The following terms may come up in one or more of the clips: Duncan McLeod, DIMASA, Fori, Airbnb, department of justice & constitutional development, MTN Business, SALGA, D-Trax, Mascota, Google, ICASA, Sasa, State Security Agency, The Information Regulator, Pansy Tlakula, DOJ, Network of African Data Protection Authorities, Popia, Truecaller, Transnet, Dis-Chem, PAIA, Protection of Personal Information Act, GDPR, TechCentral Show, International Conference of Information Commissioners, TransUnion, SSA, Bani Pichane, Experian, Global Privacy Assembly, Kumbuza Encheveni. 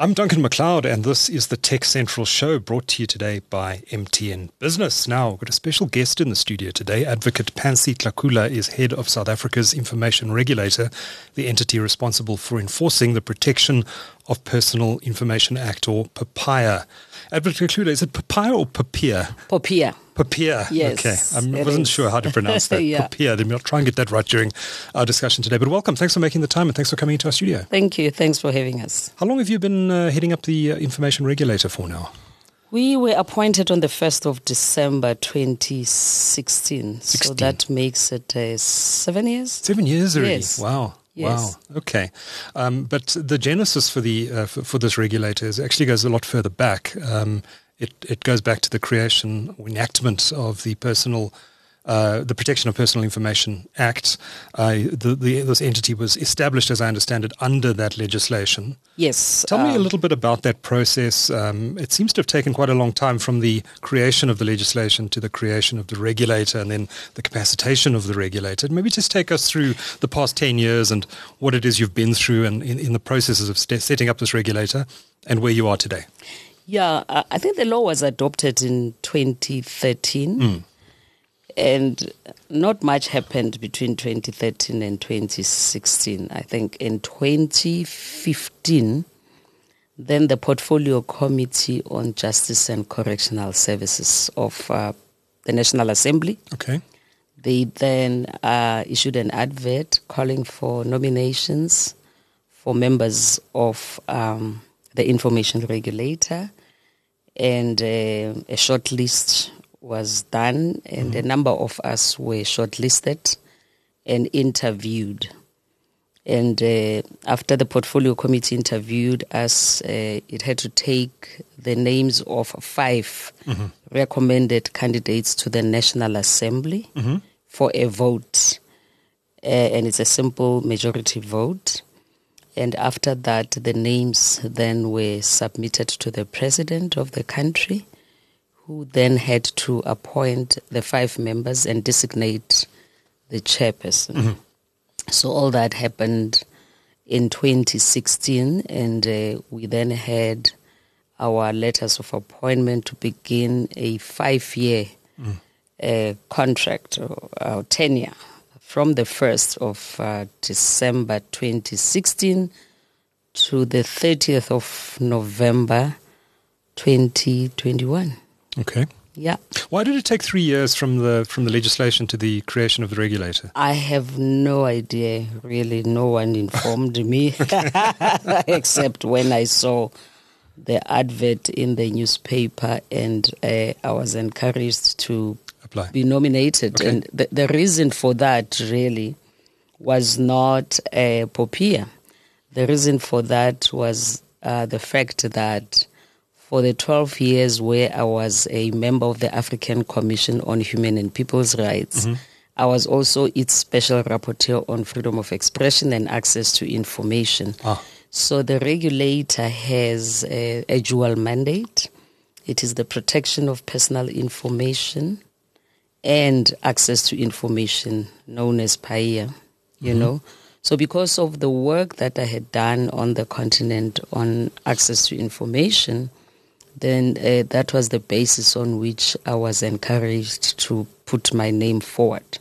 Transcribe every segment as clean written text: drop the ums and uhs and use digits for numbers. I'm Duncan McLeod, and this is the TechCentral Show, brought to you today by MTN Business. Now, we've got a special guest in the studio today. Advocate Pansy Tlakula is head of South Africa's Information Regulator, the entity responsible for enforcing the Protection of Personal Information Act, or PAIA. Advocate Tlakula, is it PAIA or Popia? Popia. Popia, yes, okay. I wasn't sure how to pronounce that. Yeah. Popia. Then we'll try and get that right during our discussion today. But welcome. Thanks for making the time, and thanks for coming into our studio. Thank you. Thanks for having us. How long have you been heading up the Information Regulator for now? We were appointed on the 1st of December 2016. So that makes it 7 years. 7 years already. Yes. Wow. Yes. Wow. Okay, but the genesis for the for this regulator is actually goes a lot further back. It goes back to the creation or enactment of the the Protection of Personal Information Act. This entity was established, as I understand it, under that legislation. Yes. Tell me a little bit about that process. It seems to have taken quite a long time from the creation of the legislation to the creation of the regulator and then the capacitation of the regulator. Maybe just take us through the past 10 years and what it is you've been through and in the processes of setting up this regulator and where you are today. Yeah, I think the law was adopted in 2013, and not much happened between 2013 and 2016. I think in 2015, then the Portfolio Committee on Justice and Correctional Services of the National Assembly, they then issued an advert calling for nominations for members of the Information Regulator. And a short list was done, and a number of us were shortlisted and interviewed. And after the Portfolio Committee interviewed us, it had to take the names of 5 recommended candidates to the National Assembly for a vote. And it's a simple majority vote. And after that, the names then were submitted to the president of the country, who then had to appoint the 5 members and designate the chairperson. So all that happened in 2016, and we then had our letters of appointment to begin a 5-year contract or tenure. From the 1st of December 2016 to the 30th of November 2021. Okay. Yeah. Why did it take 3 years from the legislation to the creation of the regulator? I have no idea, really. No one informed me except when I saw the advert in the newspaper, and I was encouraged to be nominated. Okay. And the reason for that really was not Popia. The reason for that was the fact that for the 12 years where I was a member of the African Commission on Human and People's Rights, I was also its special rapporteur on freedom of expression and access to information. So the regulator has a dual mandate. It is the protection of personal information and access to information, known as PAIA, you know. So because of the work that I had done on the continent on access to information, then that was the basis on which I was encouraged to put my name forward.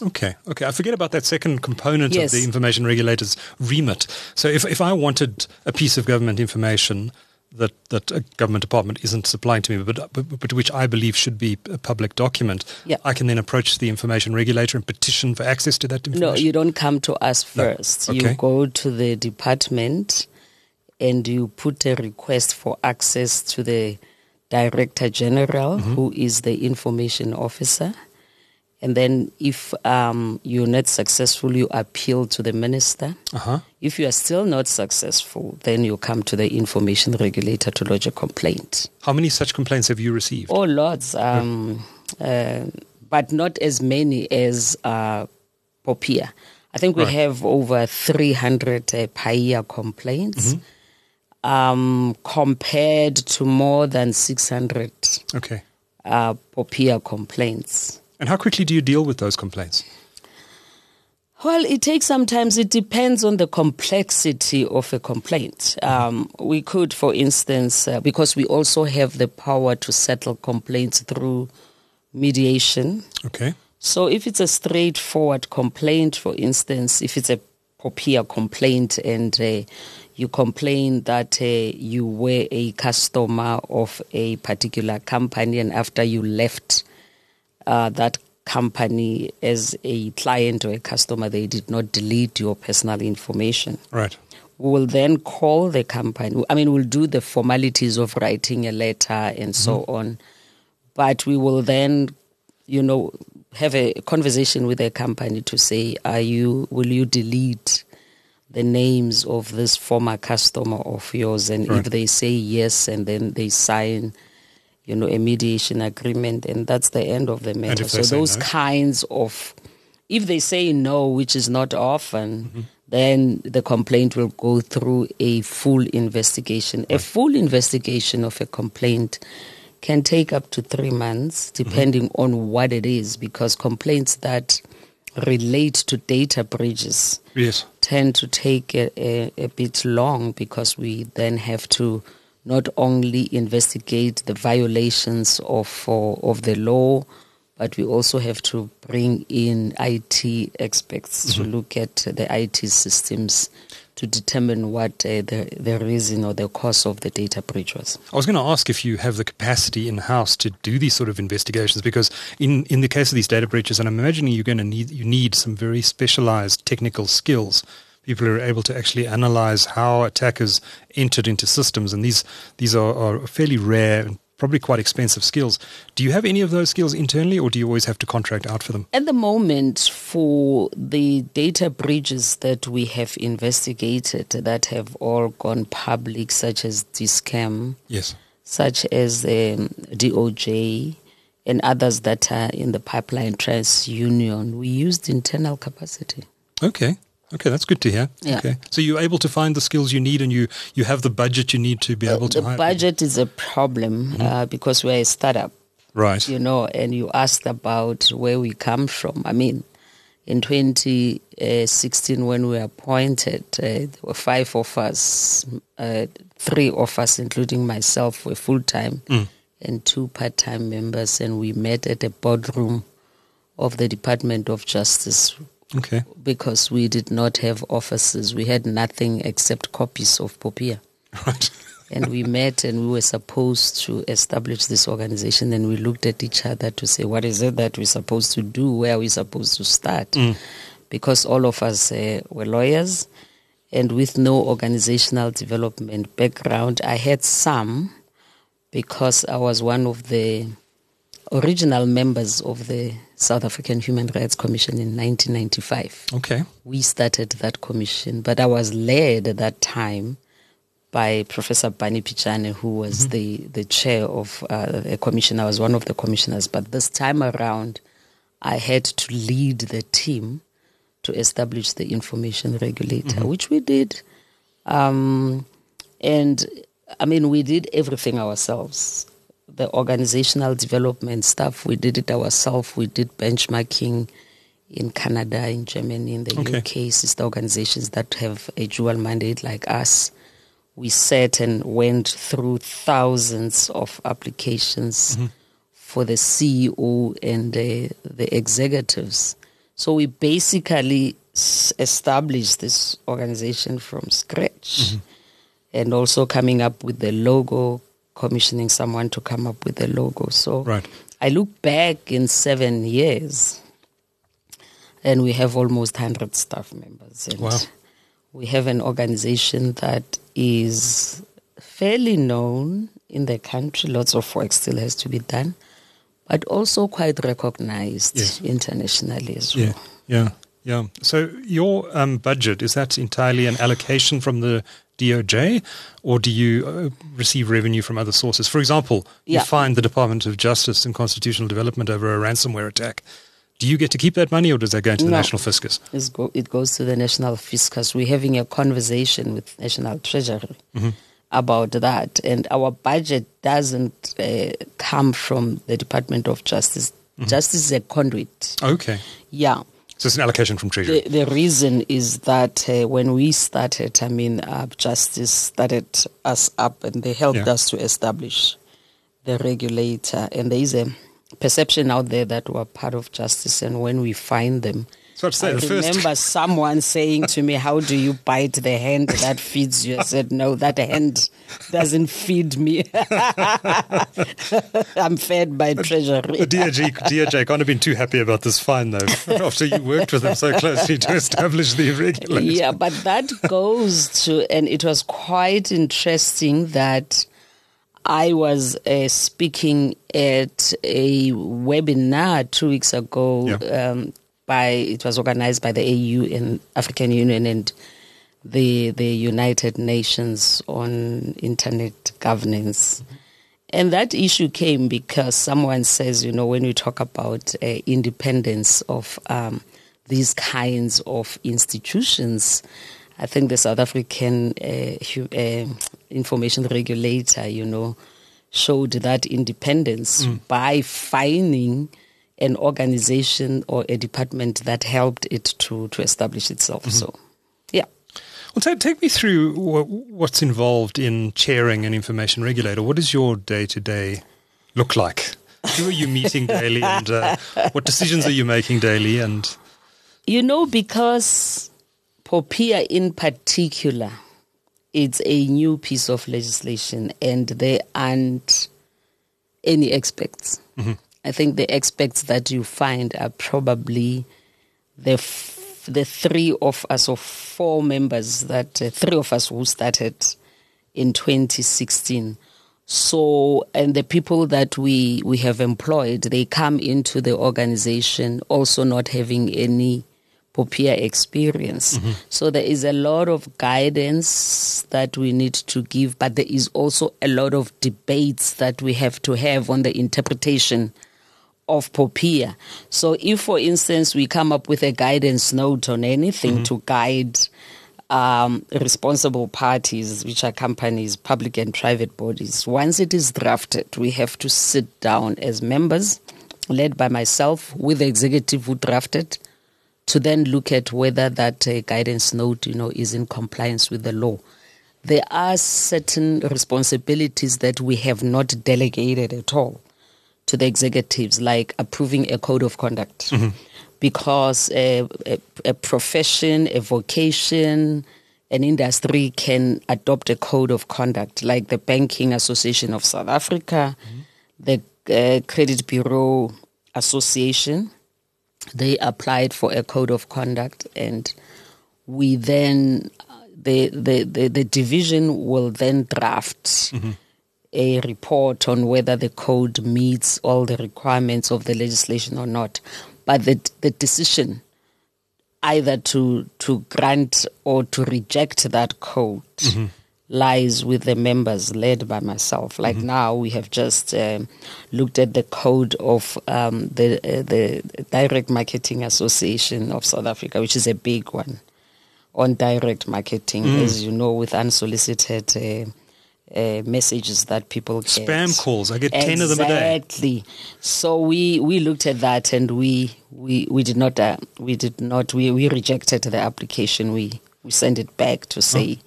Okay. I forget about that second component of the Information Regulator's remit. So if I wanted a piece of government information that a government department isn't supplying to me, but which I believe should be a public document, I can then approach the Information Regulator and petition for access to that information? No, you don't come to us first. No. Okay. You go to the department and you put a request for access to the Director General, who is the Information Officer. And then if you're not successful, you appeal to the minister. If you are still not successful, then you come to the Information Regulator to lodge a complaint. How many such complaints have you received? Oh, lots. But not as many as Popia. I think we have over 300 PAIA complaints compared to more than 600 Popia complaints. And how quickly do you deal with those complaints? Well, it takes sometimes, it depends on the complexity of a complaint. We could, for instance, because we also have the power to settle complaints through mediation. Okay. So if it's a straightforward complaint, for instance, if it's a Popia complaint and you complain that you were a customer of a particular company and after you left that company as a client or a customer, they did not delete your personal information. Right. We will then call the company. I mean, we'll do the formalities of writing a letter and so on. But we will then, you know, have a conversation with the company to say, will you delete the names of this former customer of yours? And if they say yes, and then they sign, you know, a mediation agreement, and that's the end of the matter. So those kinds of, if they say no, which is not often, then the complaint will go through a full investigation. Right. A full investigation of a complaint can take up to 3 months, depending on what it is, because complaints that relate to data breaches tend to take a bit long, because we then have to not only investigate the violations of the law, but we also have to bring in IT experts to look at the IT systems to determine what the reason or the cause of the data breach was. I was going to ask if you have the capacity in-house to do these sort of investigations, because in the case of these data breaches, and I'm imagining you're going to need some very specialized technical skills. People are able to actually analyze how attackers entered into systems, and these are fairly rare and probably quite expensive skills. Do you have any of those skills internally, or do you always have to contract out for them? At the moment, for the data breaches that we have investigated that have all gone public, such as Dis-Chem, such as DOJ, and others that are in the pipeline, TransUnion, we used internal capacity. Okay, that's good to hear. Yeah. Okay. So you're able to find the skills you need, and you have the budget you need to be able to hire. The budget is a problem because we're a startup. Right. You know, and you asked about where we come from. I mean, in 2016, when we were appointed, there were 5 of us, 3 of us, including myself, were full-time and 2 part-time members, and we met at a boardroom of the Department of Justice. Okay. Because we did not have offices. We had nothing except copies of Popia. Right. And we met, and we were supposed to establish this organization, and we looked at each other to say, what is it that we're supposed to do? Where are we supposed to start? Because all of us were lawyers, and with no organizational development background. I had some, because I was one of the original members of the South African Human Rights Commission in 1995. Okay. We started that commission, but I was led at that time by Professor Bani Pichane, who was the chair of a commission. I was one of the commissioners, but this time around, I had to lead the team to establish the Information Regulator, which we did. And, I mean, we did everything ourselves. The organizational development stuff, we did it ourselves. We did benchmarking in Canada, in Germany, in the UK, sister organizations that have a dual mandate like us. We sat and went through thousands of applications for the CEO and the executives. So we basically established this organization from scratch and also coming up with the logo, commissioning someone to come up with a logo. So I look back in 7 years, and we have almost 100 staff members. And we have an organization that is fairly known in the country. Lots of work still has to be done, but also quite recognized internationally as well. Yeah. So your budget, is that entirely an allocation from the DOJ, or do you receive revenue from other sources? For example, you fined the Department of Justice and Constitutional Development over a ransomware attack. Do you get to keep that money, or does that go into the National Fiscus? It goes to the National Fiscus. We're having a conversation with National Treasury about that, and our budget doesn't come from the Department of Justice. Justice is a conduit. Okay. Yeah. So it's an allocation from Treasury. The reason is that when we started, Justice started us up and they helped us to establish the regulator. And there is a perception out there that we're part of Justice, and when we find them, I remember someone saying to me, how do you bite the hand that feeds you? I said, no, that hand doesn't feed me. I'm fed by Treasury. The DOJ can't have been too happy about this fine, though, after you worked with them so closely to establish the regulator. Yeah, but that goes to, and it was quite interesting that I was speaking at a webinar 2 weeks ago, it was organized by the AU and African Union and the United Nations on internet governance. Mm-hmm. And that issue came because someone says, you know, when we talk about independence of these kinds of institutions, I think the South African Information Regulator, you know, showed that independence by fining an organization or a department that helped it to establish itself. Mm-hmm. So, yeah. Well, take me through what's involved in chairing an information regulator. What does your day-to-day look like? Who are you meeting daily and what decisions are you making daily? And you know, because Popia in particular, it's a new piece of legislation and there aren't any experts. Mm-hmm. I think the experts that you find are probably the three of us or four members that three of us who started in 2016. So, and the people that we have employed, they come into the organization also not having any Popia experience. Mm-hmm. So there is a lot of guidance that we need to give, but there is also a lot of debates that we have to have on the interpretation of Popia. So if, for instance, we come up with a guidance note on anything to guide responsible parties, which are companies, public and private bodies, once it is drafted, we have to sit down as members, led by myself, with the executive who drafted, to then look at whether that guidance note, you know, is in compliance with the law. There are certain responsibilities that we have not delegated at all to the executives, like approving a code of conduct, because a profession, a vocation, an industry can adopt a code of conduct, like the Banking Association of South Africa, the Credit Bureau Association. They applied for a code of conduct, and we then the division will then draft a report on whether the code meets all the requirements of the legislation or not. But the decision either to grant or to reject that code lies with the members, led by myself. Like now we have just looked at the code of the Direct Marketing Association of South Africa, which is a big one on direct marketing, as you know, with unsolicited messages that people get. Spam calls. I get 10 of them a day. Exactly. So we looked at that and we rejected the application. We sent it back to say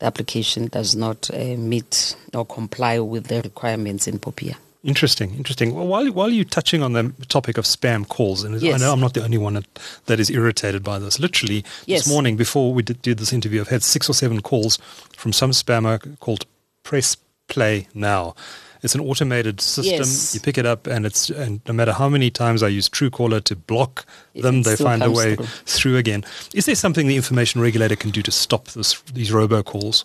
the application does not meet or comply with the requirements in Popia. Interesting. Well, while you're touching on the topic of spam calls, and I know I'm not the only one that is irritated by this. Literally, this morning before we did this interview, I've had 6 or 7 calls from some spammer called Press Play Now. It's an automated system. Yes. You pick it up, and no matter how many times I use Truecaller to block them, they find a way through again. Is there something the information regulator can do to stop these robocalls?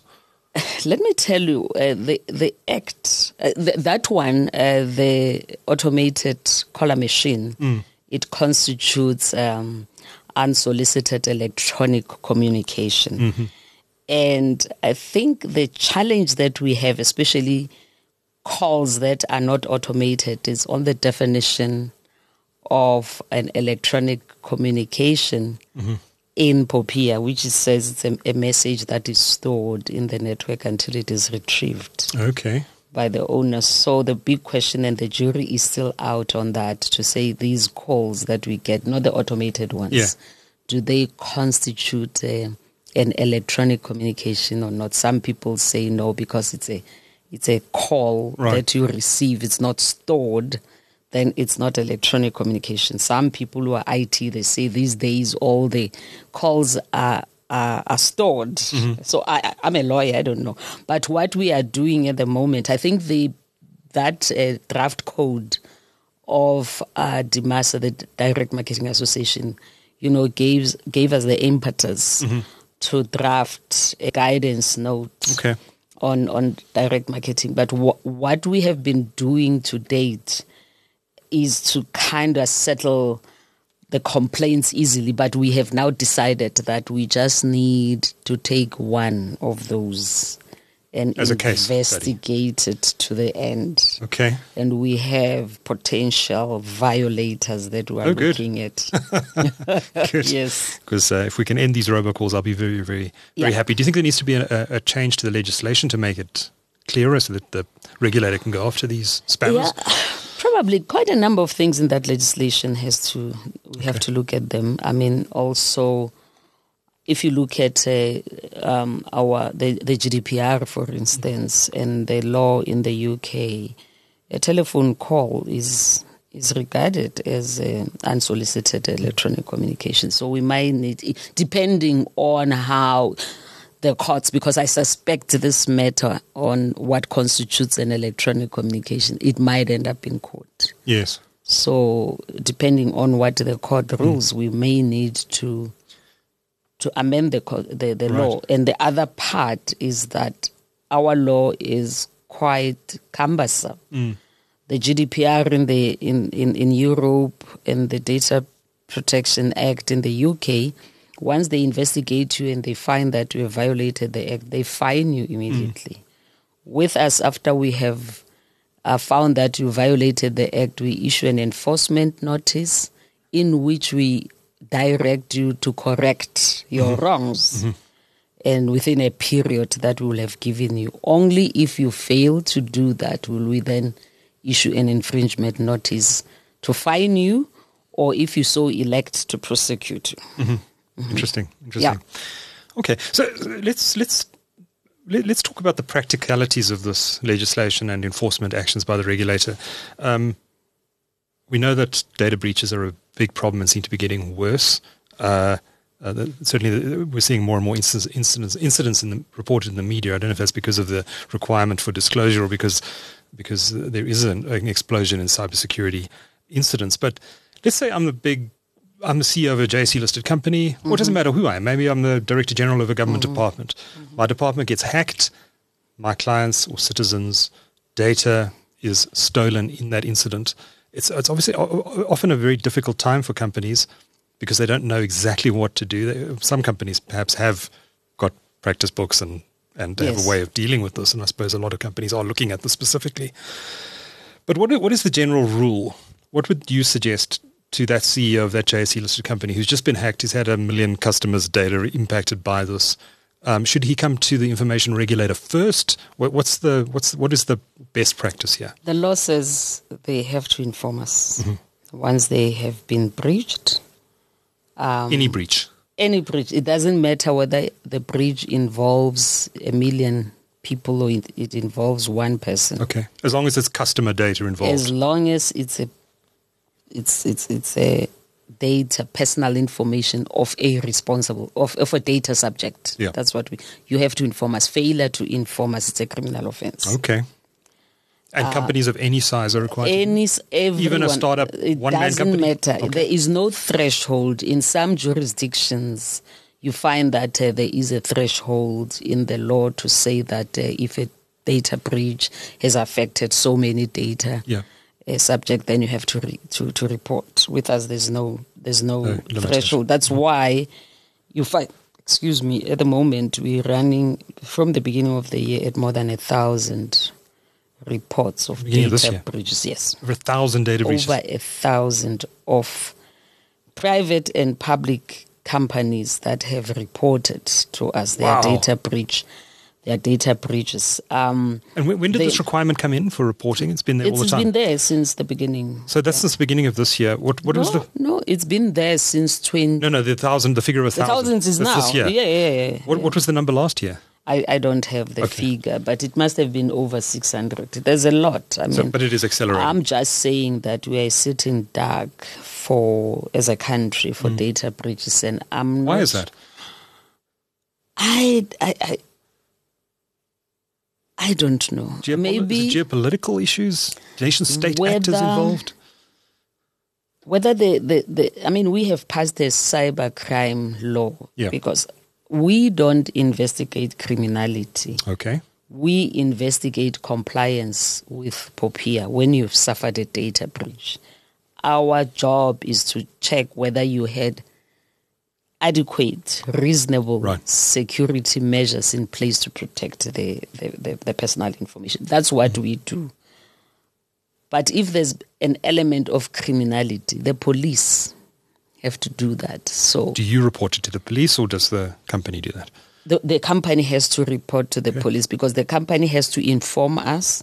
Let me tell you, the Act, that one, the automated caller machine, it constitutes unsolicited electronic communication. Mm-hmm. And I think the challenge that we have, especially calls that are not automated, is on the definition of an electronic communication in Popia, which says it's a message that is stored in the network until it is retrieved. Okay. by the owners. So the big question, and the jury is still out on that, to say these calls that we get, not the automated ones, do they constitute an electronic communication or not? Some people say no, because it's a call that you receive. It's not stored. Then it's not electronic communication. Some people who are IT, they say these days all the calls are stored. Mm-hmm. So I'm a lawyer, I don't know. But what we are doing at the moment, I think that draft code of DIMASA, the Direct Marketing Association, gave us the impetus to draft a guidance note on direct marketing. But what we have been doing to date is to kind of settle the complaints easily, but we have now decided that we just need to take one of those and investigate it to the end. Okay. And we have potential violators that we are looking at. Good. Yes. Because if we can end these robocalls, I'll be very, very, very happy. Do you think there needs to be a change to the legislation to make it clearer so that the regulator can go after these spammers? Yeah. Probably quite a number of things in that legislation we have to look at them. I mean, also, if you look at the GDPR, for instance, and the law in the UK, a telephone call is regarded as unsolicited electronic communication. So we might need, depending on how the courts, because I suspect this matter on what constitutes an electronic communication, it might end up in court. Yes. So depending on what the court rules, we may need to amend the law. And the other part is that our law is quite cumbersome. The GDPR in Europe and the Data Protection Act in the UK, once they investigate you and they find that you have violated the act, they fine you immediately. With us, after we have found that you violated the act, we issue an enforcement notice in which we direct you to correct your wrongs and within a period that we will have given you. Only if you fail to do that will we then issue an infringement notice to fine you, or if you so elect, to prosecute you. Interesting. Yeah. Okay, so let's talk about the practicalities of this legislation and enforcement actions by the regulator. We know that data breaches are a big problem and seem to be getting worse. Certainly, we're seeing more and more incidents reported in the media. I don't know if that's because of the requirement for disclosure or because there is an explosion in cybersecurity incidents. But let's say I'm the CEO of a JSE-listed company, or it doesn't matter who I am. Maybe I'm the Director General of a government department. My department gets hacked. My clients' or citizens' data is stolen in that incident. It's obviously often a very difficult time for companies because they don't know exactly what to do. Some companies perhaps have got practice books and have a way of dealing with this, and I suppose a lot of companies are looking at this specifically. But what is the general rule? What would you suggest to that CEO of that JSE-listed company who's just been hacked, who's had 1 million customers' data impacted by this? Should he come to the information regulator first? What is the best practice here? The law says they have to inform us once they have been breached. Any breach? Any breach. It doesn't matter whether the breach involves 1 million people or it involves one person. Okay. As long as it's customer data involved. As long as it's a data, personal information of a responsible, of a data subject. Yeah. That's what you have to inform us. Failure to inform us, it's a criminal offense. Okay. And companies of any size are required? Even a startup, one-man company? It doesn't matter. Okay. There is no threshold. In some jurisdictions, you find that there is a threshold in the law to say that if a data breach has affected so many data, a subject, then you have to report. With us, there's no threshold. That's why you find. Excuse me. At the moment, we're running from the beginning of the year at more than 1,000 reports of data breaches. Yes, over 1,000 data breaches. Over 1,000 of private and public companies that have reported to us their data breach. data breaches. And when did this requirement come in for reporting? It's been there all the time. It's been there since the beginning. So that's since the beginning of this year. No, it's been there since 20... No, the figure of 1,000. The thousands is now. This year. Yeah. What was the number last year? I don't have the figure, but it must have been over 600. There's a lot. But it is accelerating. I'm just saying that we are sitting dark as a country for data breaches, and I'm not... Why is that? I don't know. Maybe geopolitical issues, nation-state actors involved. Whether we have passed a cybercrime law because we don't investigate criminality. Okay. We investigate compliance with Popia when you've suffered a data breach. Our job is to check whether you had adequate, reasonable security measures in place to protect the personal information. That's what we do. But if there's an element of criminality, the police have to do that. So, do you report it to the police, or does the company do that? The company has to report to the police, because the company has to inform us,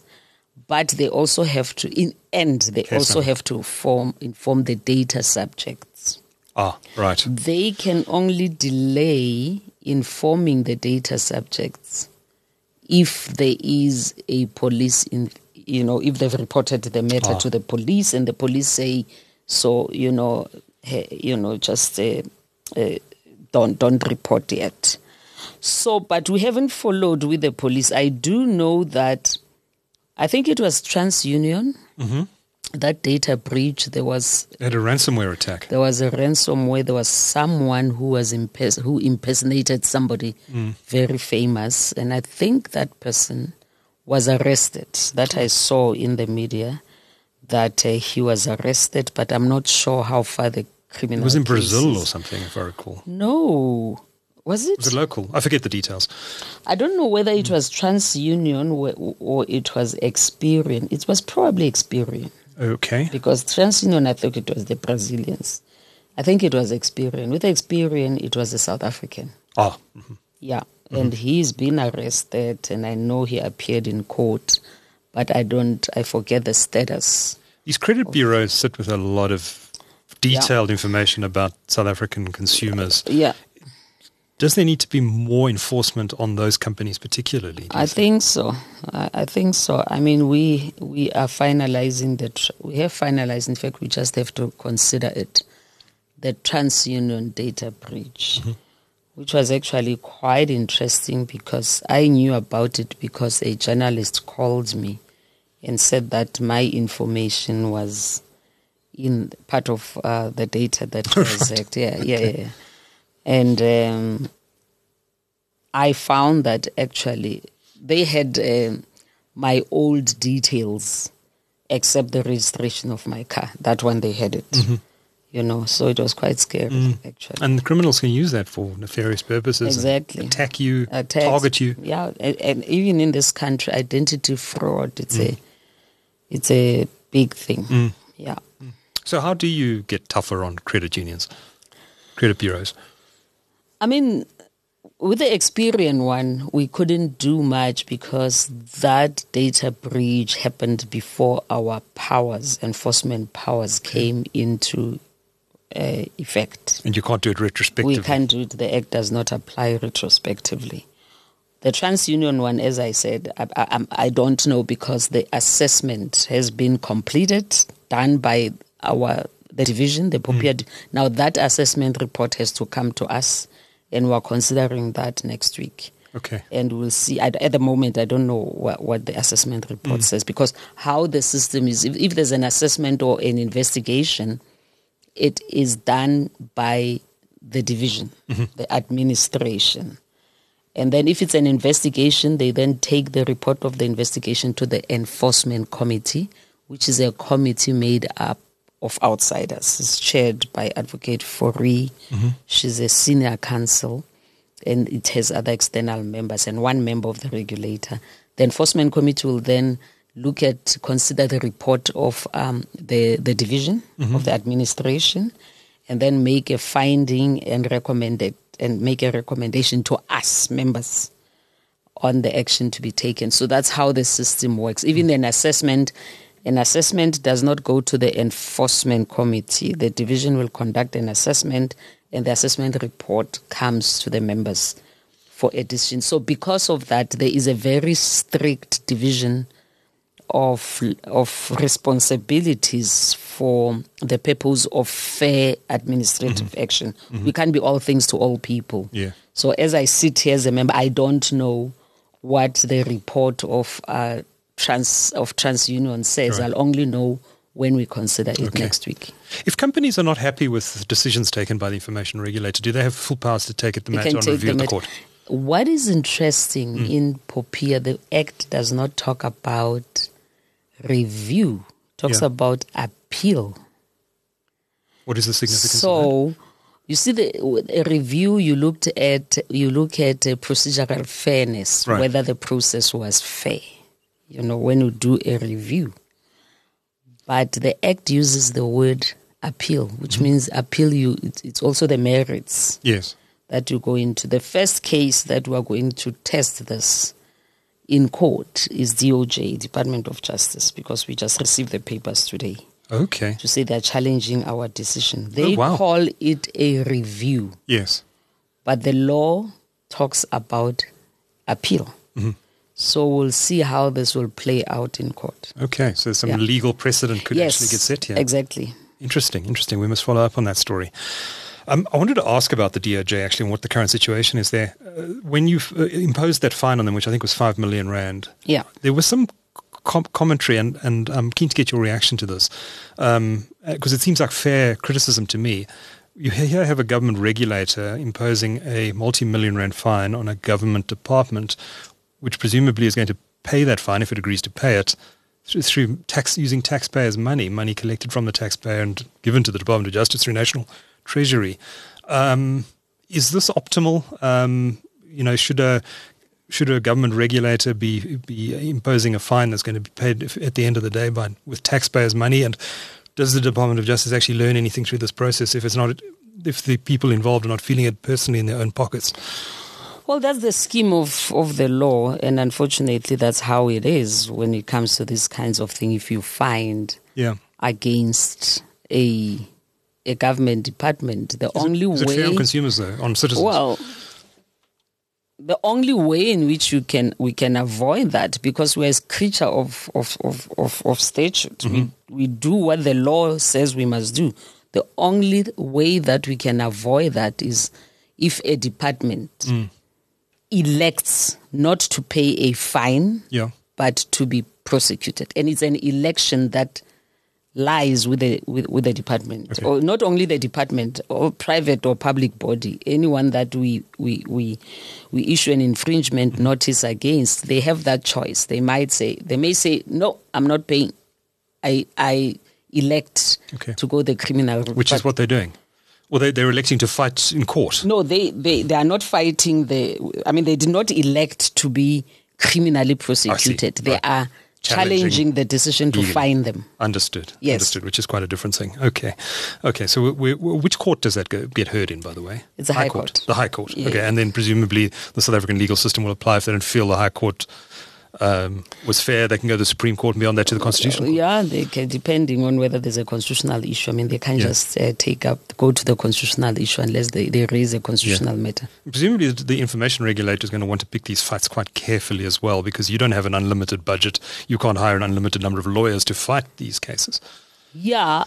but they also have to, inform the data subjects. Ah, right. They can only delay informing the data subjects if there is a police, if they've reported the matter to the police, and the police say, don't report yet. So, but we haven't followed with the police. I do know that, I think it was TransUnion. Mm-hmm. That data breach, they had a ransomware attack. There was a ransomware. There was someone who was who impersonated somebody very famous, and I think that person was arrested. That I saw in the media, that he was arrested, but I'm not sure how far the criminal. It was in Brazil or something, if I recall. No. Was it? Was it local? I forget the details. I don't know whether it was TransUnion or it was Experian. It was probably Experian. Okay. Because TransUnion, I think it was the Brazilians. I think it was Experian. With Experian, it was a South African. Ah. Mm-hmm. Yeah. Mm-hmm. And he's been arrested, and I know he appeared in court, but I forget the status. These credit bureaus sit with a lot of detailed information about South African consumers. Yeah. Does there need to be more enforcement on those companies particularly? I think so. We are finalizing in fact, we just have to consider it, the TransUnion data breach, which was actually quite interesting, because I knew about it because a journalist called me and said that my information was in part of the data that was hacked. Yeah. And I found that actually they had my old details, except the registration of my car. That one they had it, so it was quite scary, actually. And the criminals can use that for nefarious purposes. Exactly. Attack you, target you. Yeah, and even in this country, identity fraud, it's a big thing. Mm. Yeah. So how do you get tougher on credit unions, credit bureaus? With the Experian one, we couldn't do much because that data breach happened before our enforcement powers came into effect. And you can't do it retrospectively? We can't do it. The Act does not apply retrospectively. The TransUnion one, as I said, I don't know, because the assessment has been completed, done by the division, the Popia. Now that assessment report has to come to us, and we're considering that next week. Okay. And we'll see. At the moment, I don't know what the assessment report says, because how the system is, if there's an assessment or an investigation, it is done by the division, the administration. And then if it's an investigation, they then take the report of the investigation to the enforcement committee, which is a committee made up of outsiders. It's chaired by Advocate Fori. She's a senior counsel, and it has other external members and one member of the regulator. The enforcement committee will then consider the report of the division of the administration, and then make a finding and recommendation to us, members on the action to be taken. So that's how the system works. Even an assessment does not go to the enforcement committee. The division will conduct an assessment, and the assessment report comes to the members for a decision. So because of that, there is a very strict division of responsibilities for the purpose of fair administrative action. We can't be all things to all people. Yeah. So as I sit here as a member, I don't know what the report of TransUnion says. Right. I'll only know when we consider it next week. If companies are not happy with the decisions taken by the information regulator, do they have full powers to take it the matter on review in the court? What is interesting in Popia, the Act does not talk about review, talks about appeal. What is the significance of that? You see, the review you look at procedural fairness, right, whether the process was fair, you know, when you do a review. But the Act uses the word appeal, which means appeal, it's also the merits that you go into. The first case that we are going to test this in court is DOJ, Department of Justice, because we just received the papers today. Okay. To say they're challenging our decision. They call it a review. Yes. But the law talks about appeal. So we'll see how this will play out in court. Okay. So some legal precedent could actually get set here. Exactly. Interesting. We must follow up on that story. I wanted to ask about the DOJ actually and what the current situation is there. When you imposed that fine on them, which I think was 5 million rand, there was some commentary, and I'm keen to get your reaction to this, because it seems like fair criticism to me. You here have a government regulator imposing a multi-million rand fine on a government department, which presumably is going to pay that fine if it agrees to pay it through tax, using taxpayers' money collected from the taxpayer and given to the Department of Justice through National Treasury. Is this optimal? Should a government regulator be imposing a fine that's going to be paid at the end of the day with taxpayers' money? And does the Department of Justice actually learn anything through this process if the people involved are not feeling it personally in their own pockets? Well, that's the scheme of the law, and unfortunately that's how it is when it comes to these kinds of things. If you find against a government department, is it fair on consumers though, on citizens? Well, the only way in which we can avoid that, because we're a creature of statute. We do what the law says we must do. The only way that we can avoid that is if a department elects not to pay a fine, but to be prosecuted. And it's an election that lies with the department. Okay. Or not only the department, or private or public body, anyone that we issue an infringement notice against, they have that choice. They may say, no, I'm not paying. I elect to go the criminal route. Which is what they're doing. Well, they're electing to fight in court. No, they are not fighting. They did not elect to be criminally prosecuted. They are challenging the decision to fine them. Understood. Yes. Understood, which is quite a different thing. Okay. So which court does that get heard in, by the way? It's the High Court. The High Court. Yeah. Okay. And then presumably the South African legal system will apply if they don't feel the High Court was fair. They can go to the Supreme Court and beyond that to the Constitutional Court. Yeah, they can, depending on whether there's a constitutional issue. They can't just go to the constitutional issue unless they raise a constitutional matter. Presumably the information regulator is going to want to pick these fights quite carefully as well, because you don't have an unlimited budget. You can't hire an unlimited number of lawyers to fight these cases. Yeah,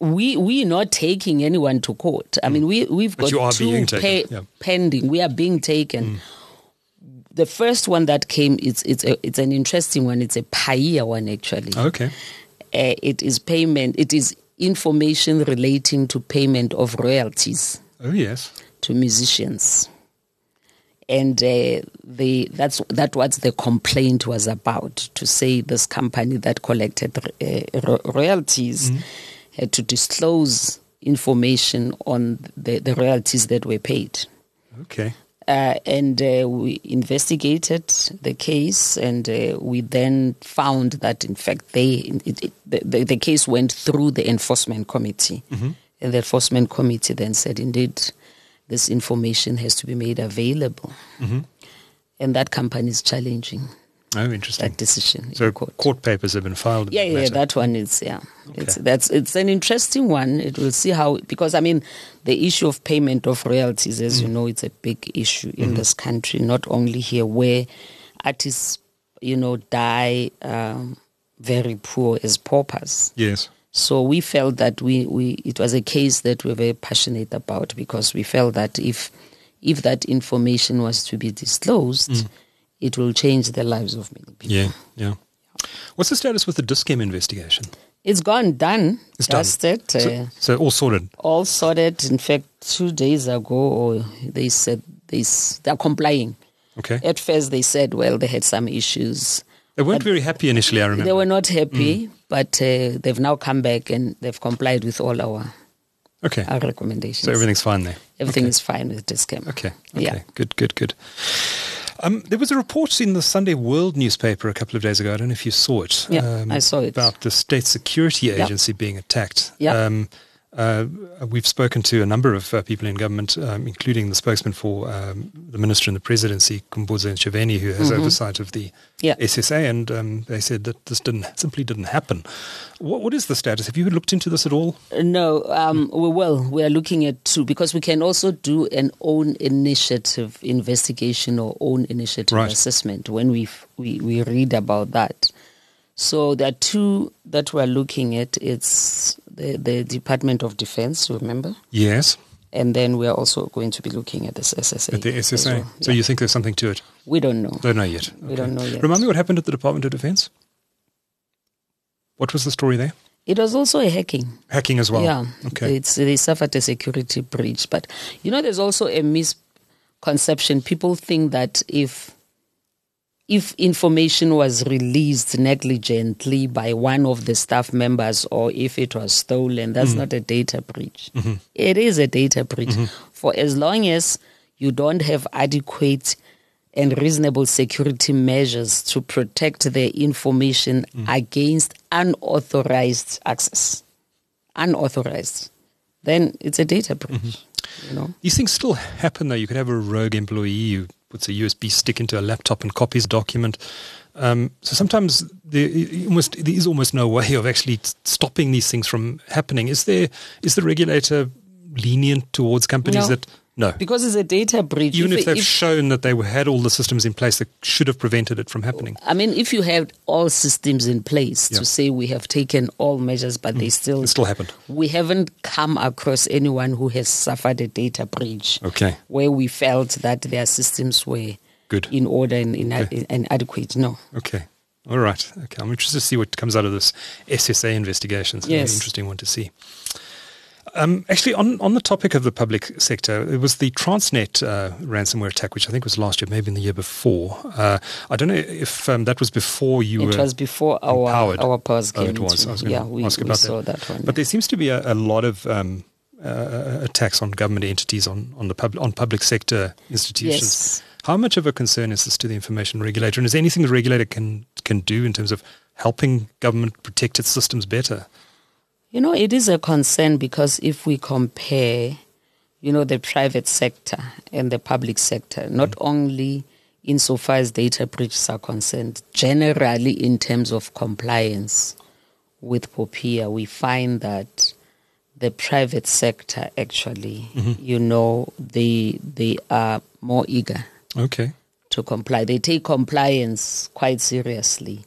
we're not taking anyone to court. We've got two pending. We are being taken. The first one that came, it's an interesting one. It's a PAIA one, actually. Okay. It is payment. It is information relating to payment of royalties. Oh yes. To musicians, and that's what the complaint was about. To say this company that collected royalties had to disclose information on the royalties that were paid. Okay. And we investigated the case, and we then found that, in fact, the case went through the enforcement committee. And the enforcement committee then said, indeed, this information has to be made available. And that campaign is challenging. Oh, interesting. That decision. So court papers have been filed. Yeah, that one is, yeah. Okay. It's an interesting one. It will see how, because I mean, the issue of payment of royalties, as you know, it's a big issue in this country, not only here where artists, die very poor as paupers. Yes. So we felt that it was a case that we were very passionate about, because we felt that if that information was to be disclosed, it will change the lives of many people. Yeah. What's the status with the Dis-Chem investigation? It's gone, done. It's dusted. So all sorted? All sorted. In fact, 2 days ago, they said they're complying. Okay. At first, they said, they had some issues. They weren't very happy initially, I remember. They were not happy, but they've now come back and they've complied with all our recommendations. So everything's fine there? Everything is fine with Dis-Chem. Okay. Yeah. Good. There was a report in the Sunday World newspaper a couple of days ago. I don't know if you saw it. Yeah, I saw it. About the State Security Agency being attacked. Yeah. We've spoken to a number of people in government, including the spokesman for the minister in the presidency, Kumbuza Encheveni, who has oversight of the SSA, and they said that this simply didn't happen. What is the status? Have you looked into this at all? No, we are looking at two, because we can also do an own initiative investigation or own initiative assessment when we read about that. So there are two that we're looking at. It's the Department of Defense, remember? Yes. And then we're also going to be looking at this SSA. At the SSA. Well. So you think there's something to it? We don't know. Don't know yet. Okay. We don't know yet. Remind me what happened at the Department of Defense? What was the story there? It was also a hacking. Hacking as well? Yeah. Okay. They suffered a security breach. But, there's also a misconception. People think that if information was released negligently by one of the staff members, or if it was stolen, that's not a data breach. It is a data breach. For as long as you don't have adequate and reasonable security measures to protect the information against unauthorized access. Unauthorized. Then it's a data breach. These things still happen, though. You could have a rogue employee who puts a USB stick into a laptop and copies document. So sometimes there is almost no way of actually stopping these things from happening. Is the regulator lenient towards companies that... No. Because it's a data breach. Even if they've shown that they had all the systems in place that should have prevented it from happening. I mean, if you have all systems in place to say we have taken all measures, but they still... It still happened. We haven't come across anyone who has suffered a data breach. Okay. Where we felt that their systems were good, in order and inadequate. No. Okay. All right. Okay. I'm interested to see what comes out of this SSA investigation. It's an interesting one to see. Actually, on the topic of the public sector, it was the Transnet ransomware attack, which I think was last year, maybe in the year before. I don't know if that was before you were. It was before our powers came. It was. I was going to ask about that one. But there seems to be a lot of attacks on government entities, on public sector institutions. Yes. How much of a concern is this to the information regulator? And is there anything the regulator can do in terms of helping government protect its systems better? It is a concern, because if we compare, the private sector and the public sector, not only insofar as data breaches are concerned, generally in terms of compliance with Popia, we find that the private sector actually, they are more eager to comply. They take compliance quite seriously.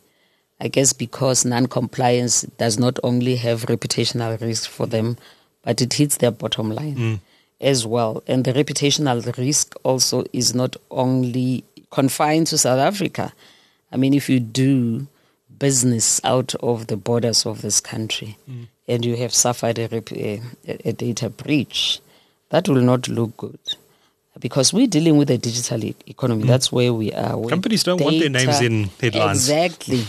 I guess because non-compliance does not only have reputational risk for them, but it hits their bottom line as well. And the reputational risk also is not only confined to South Africa. I mean, if you do business out of the borders of this country and you have suffered a data breach, that will not look good. Because we're dealing with a digital economy. That's where we are. Companies don't want their names in headlines. Exactly.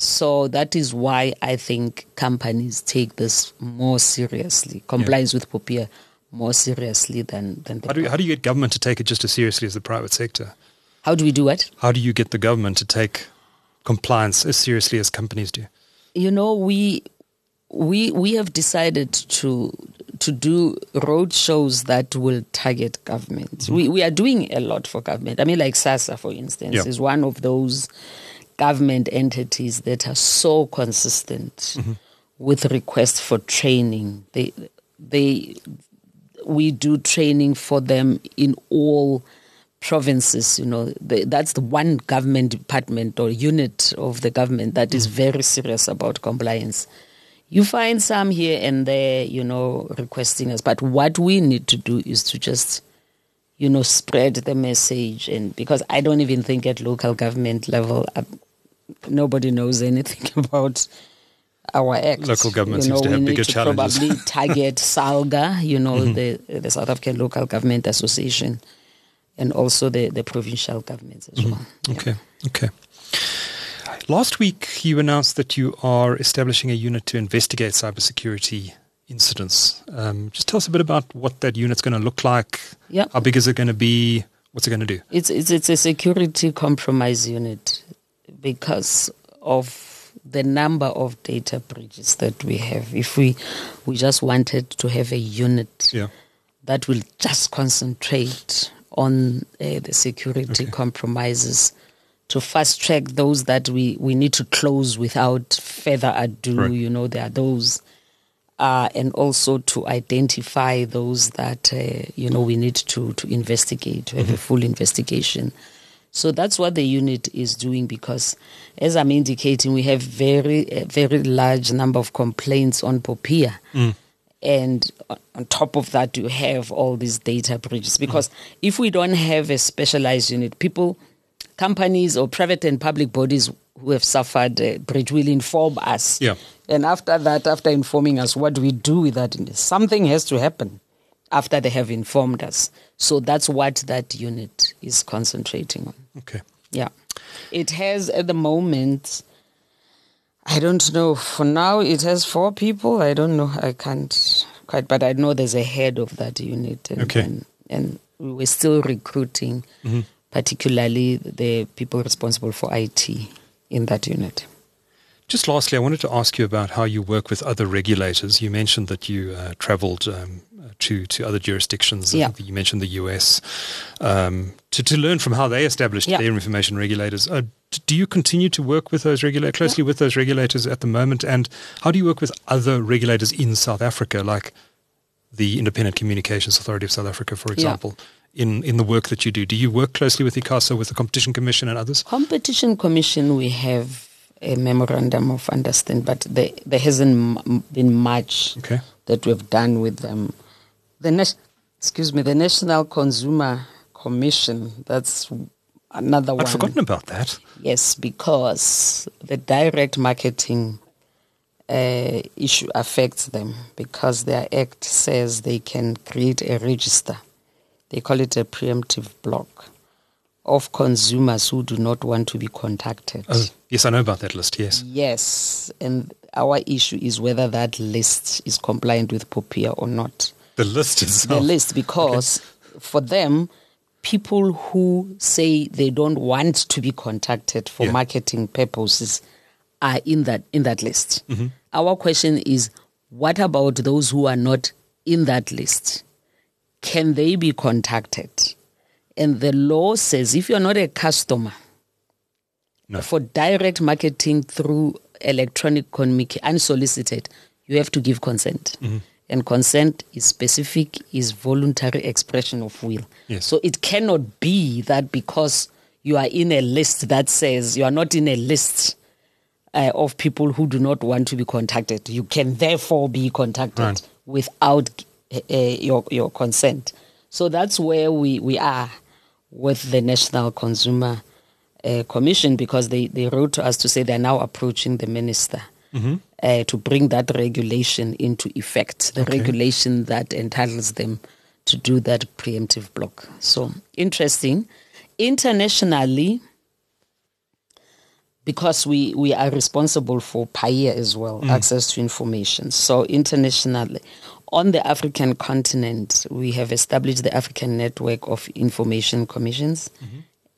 So that is why I think companies take this more seriously, compliance with Popia more seriously than the... How do you get government to take it just as seriously as the private sector? How do we do it? How do you get the government to take compliance as seriously as companies do? We have decided to to do road shows that will target government. Mm-hmm. We are doing a lot for government. I mean, like Sasa, for instance, is one of those government entities that are so consistent with requests for training. We do training for them in all provinces. You know, that's the one government department or unit of the government that is very serious about compliance. You find some here and there, you know, requesting us. But what we need to do is to just, you know, spread the message. And because I don't even think at local government level, nobody knows anything about our act. Local government seems to have bigger challenges. We need to probably target SALGA, you know, the South African Local Government Association, and also the provincial governments as well. Okay, okay. Last week, you announced that you are establishing a unit to investigate cybersecurity incidents. Just tell us a bit about what that unit's going to look like. Yeah. How big is it going to be? What's it going to do? It's a security compromise unit because of the number of data breaches that we have. If we just wanted to have a unit that will just concentrate on the security compromises, to fast track those that we need to close without further ado, you know, there are those, and also to identify those that, you know, we need to investigate, to have a full investigation. So that's what the unit is doing because, as I'm indicating, we have a very large number of complaints on Popia. And on top of that, you have all these data breaches because if we don't have a specialized unit, companies or private and public bodies who have suffered a breach will inform us. Yeah. And after that, after informing us, what do we do with that? Something has to happen after they have informed us. So that's what that unit is concentrating on. Okay. Yeah. It has at the moment, I don't know, for now it has 4 people. I don't know. I can't quite, but I know there's a head of that unit. And we're still recruiting particularly the people responsible for IT in that unit. Just lastly, I wanted to ask you about how you work with other regulators. You mentioned that you traveled to other jurisdictions. Yeah. You mentioned the US to learn from how they established their information regulators. Do you continue to work with those closely with those regulators at the moment? And how do you work with other regulators in South Africa, like the Independent Communications Authority of South Africa, for example? Yeah. In the work that you do? Do you work closely with ICASA, with the Competition Commission and others? Competition Commission, we have a memorandum of understanding, but there hasn't been much that we've done with them. The National Consumer Commission, that's another one. I'd forgotten about that. Yes, because the direct marketing issue affects them because their act says they can create a register. They call it a preemptive block of consumers who do not want to be contacted. Oh, yes, I know about that list, yes. Yes, and our issue is whether that list is compliant with Popia or not. The list itself? The list, because for them, people who say they don't want to be contacted for marketing purposes are in that list. Mm-hmm. Our question is, what about those who are not in that list? Can they be contacted? And the law says if you're not a customer for direct marketing through electronic communication, unsolicited, you have to give consent. Mm-hmm. And consent is specific, is voluntary expression of will. Yes. So it cannot be that because you are in a list that says you are not in a list of people who do not want to be contacted. You can therefore be contacted without your consent. So that's where we are with the National Consumer Commission because they wrote to us to say they're now approaching the minister to bring that regulation into effect, the regulation that entitles them to do that preemptive block. So interesting. Internationally, because we are responsible for PAIA as well, access to information. So internationally, on the African continent, we have established the African Network of Information Commissions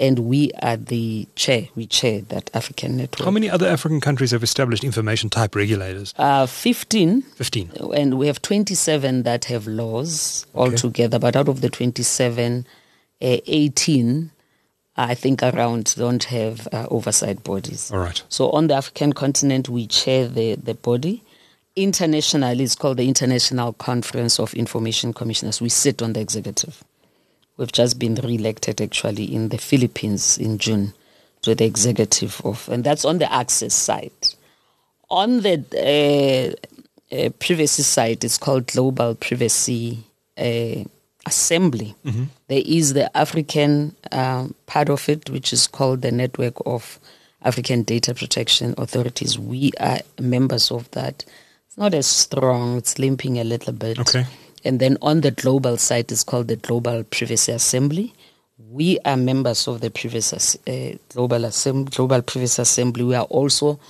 and we are the chair. We chair that African network. How many other African countries have established information-type regulators? 15. 15. And we have 27 that have laws altogether, but out of the 27, 18, I think around, don't have oversight bodies. All right. So on the African continent, we chair the body. Internationally, it's called the International Conference of Information Commissioners. We sit on the executive. We've just been re-elected, actually, in the Philippines in June to the executive of, and that's on the access side. On the privacy side, it's called Global Privacy Assembly. Mm-hmm. There is the African part of it, which is called the Network of African Data Protection Authorities. We are members of that. It's not as strong. It's limping a little bit. Okay. And then on the global side, it's called the Global Privacy Assembly. We are members of the Global Privacy Assembly. We are also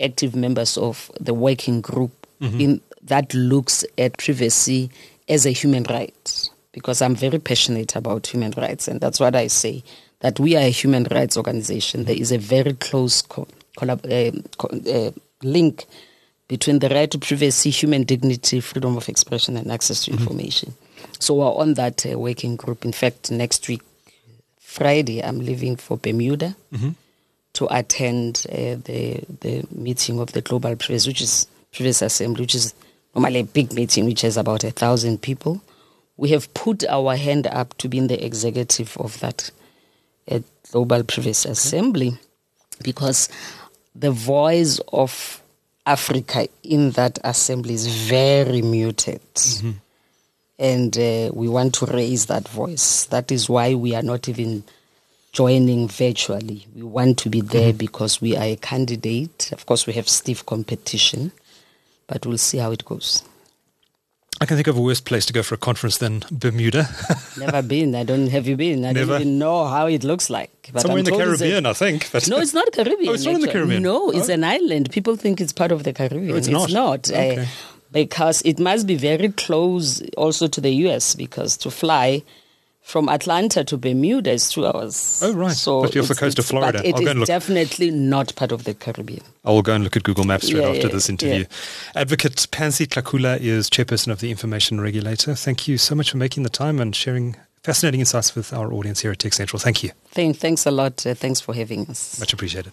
active members of the working group that looks at privacy as a human right, because I'm very passionate about human rights, and that's what I say, that we are a human rights organization. Mm-hmm. There is a very close link between the right to privacy, human dignity, freedom of expression, and access to information. So we're on that working group. In fact, next week, Friday, I'm leaving for Bermuda to attend the meeting of the Global Privacy Assembly, which is normally a big meeting, which has about 1,000 people. We have put our hand up to be in the executive of that Global Privacy Assembly, because the voice of Africa in that assembly is very muted, and we want to raise that voice. That is why we are not even joining virtually. We want to be there because we are a candidate. Of course, we have stiff competition, but we'll see how it goes. I can think of a worse place to go for a conference than Bermuda. Never been. Have you been? I don't even know how it looks like. But somewhere in the Caribbean, I think. But no, it's not Caribbean. Oh, it's not in the Caribbean? No, it's an island. People think it's part of the Caribbean. No, it's not. Okay. Because it must be very close also to the US, because to fly from Atlanta to Bermuda is 2 hours. Oh, right. So but you're off the coast of Florida. But it is definitely not part of the Caribbean. I will go and look at Google Maps after this interview. Yeah. Advocate Pansy Tlakula is chairperson of the Information Regulator. Thank you so much for making the time and sharing fascinating insights with our audience here at Tech Central. Thank you. Thanks a lot. Thanks for having us. Much appreciated.